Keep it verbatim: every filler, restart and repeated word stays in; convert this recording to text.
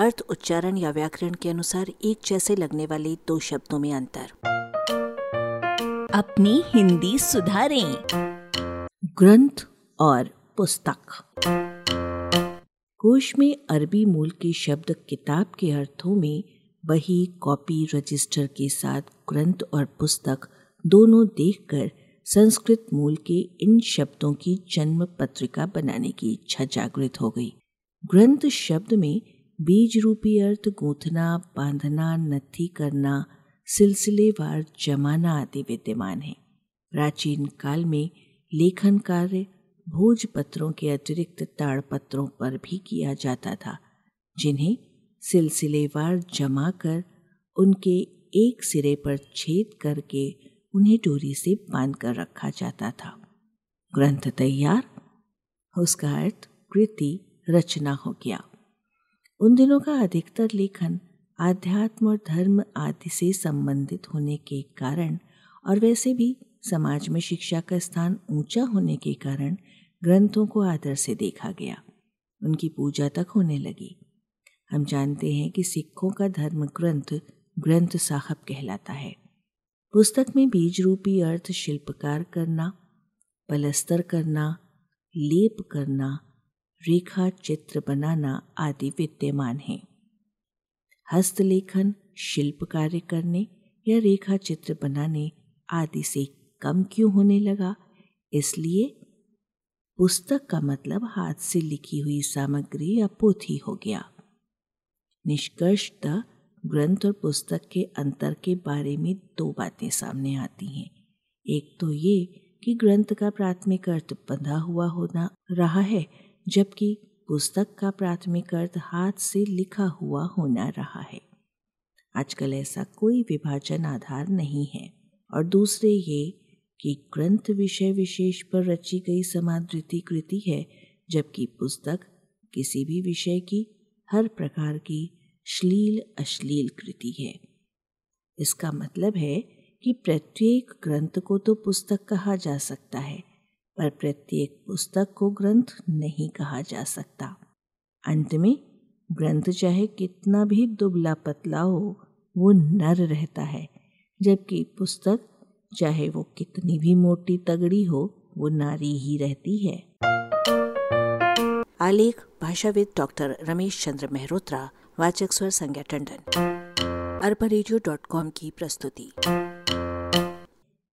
अर्थ, उच्चारण या व्याकरण के अनुसार एक जैसे लगने वाले दो शब्दों में अंतर। अपनी हिंदी सुधारें। ग्रंथ और पुस्तक। कोश में अरबी मूल के शब्द किताब के अर्थों में वही कॉपी रजिस्टर के साथ ग्रंथ और पुस्तक दोनों देखकर संस्कृत मूल के इन शब्दों की जन्म पत्रिका बनाने की इच्छा जागृत हो गई। ग्रंथ शब्द में बीज रूपी अर्थ गूंथना, बांधना, नथी करना, सिलसिलेवार जमाना आदि विद्यमान है। प्राचीन काल में लेखन कार्य भोजपत्रों के अतिरिक्त ताड़पत्रों पर भी किया जाता था, जिन्हें सिलसिलेवार जमा कर उनके एक सिरे पर छेद करके उन्हें डोरी से बांध कर रखा जाता था। ग्रंथ तैयार, उसका अर्थ कृति, रचना हो गया। उन दिनों का अधिकतर लेखन आध्यात्म और धर्म आदि से संबंधित होने के कारण और वैसे भी समाज में शिक्षा का स्थान ऊंचा होने के कारण ग्रंथों को आदर से देखा गया, उनकी पूजा तक होने लगी। हम जानते हैं कि सिखों का धर्म ग्रंथ ग्रंथ साहब कहलाता है। पुस्तक में बीज रूपी अर्थ शिल्पकार करना, पलस्तर करना, लेप करना, रेखा चित्र बनाना आदि विद्यमान है। हस्तलेखन, शिल्प कार्य करने या रेखा चित्र बनाने आदि से कम क्यों होने लगा? इसलिए पुस्तक का मतलब हाथ से लिखी हुई सामग्री या पोथी हो गया। निष्कर्षतः ग्रंथ और पुस्तक के अंतर के बारे में दो बातें सामने आती हैं। एक तो ये कि ग्रंथ का प्राथमिक अर्थ बंधा हुआ होना रहा है, जबकि पुस्तक का प्राथमिक अर्थ हाथ से लिखा हुआ होना रहा है। आजकल ऐसा कोई विभाजन आधार नहीं है। और दूसरे ये कि ग्रंथ विषय विशेष पर रची गई समादृति कृति है, जबकि पुस्तक किसी भी विषय की हर प्रकार की श्लील अश्लील कृति है। इसका मतलब है कि प्रत्येक ग्रंथ को तो पुस्तक कहा जा सकता है, पर प्रत्येक पुस्तक को ग्रंथ नहीं कहा जा सकता। अंत में ग्रंथ चाहे कितना भी दुबला पतला हो, वो नर रहता है, जबकि पुस्तक चाहे वो कितनी भी मोटी तगड़ी हो, वो नारी ही रहती है। आलेख भाषाविद डॉक्टर रमेश चंद्र मेहरोत्रा, वाचक स्वर Sangya Tandon, Arpan radio dot com की प्रस्तुति।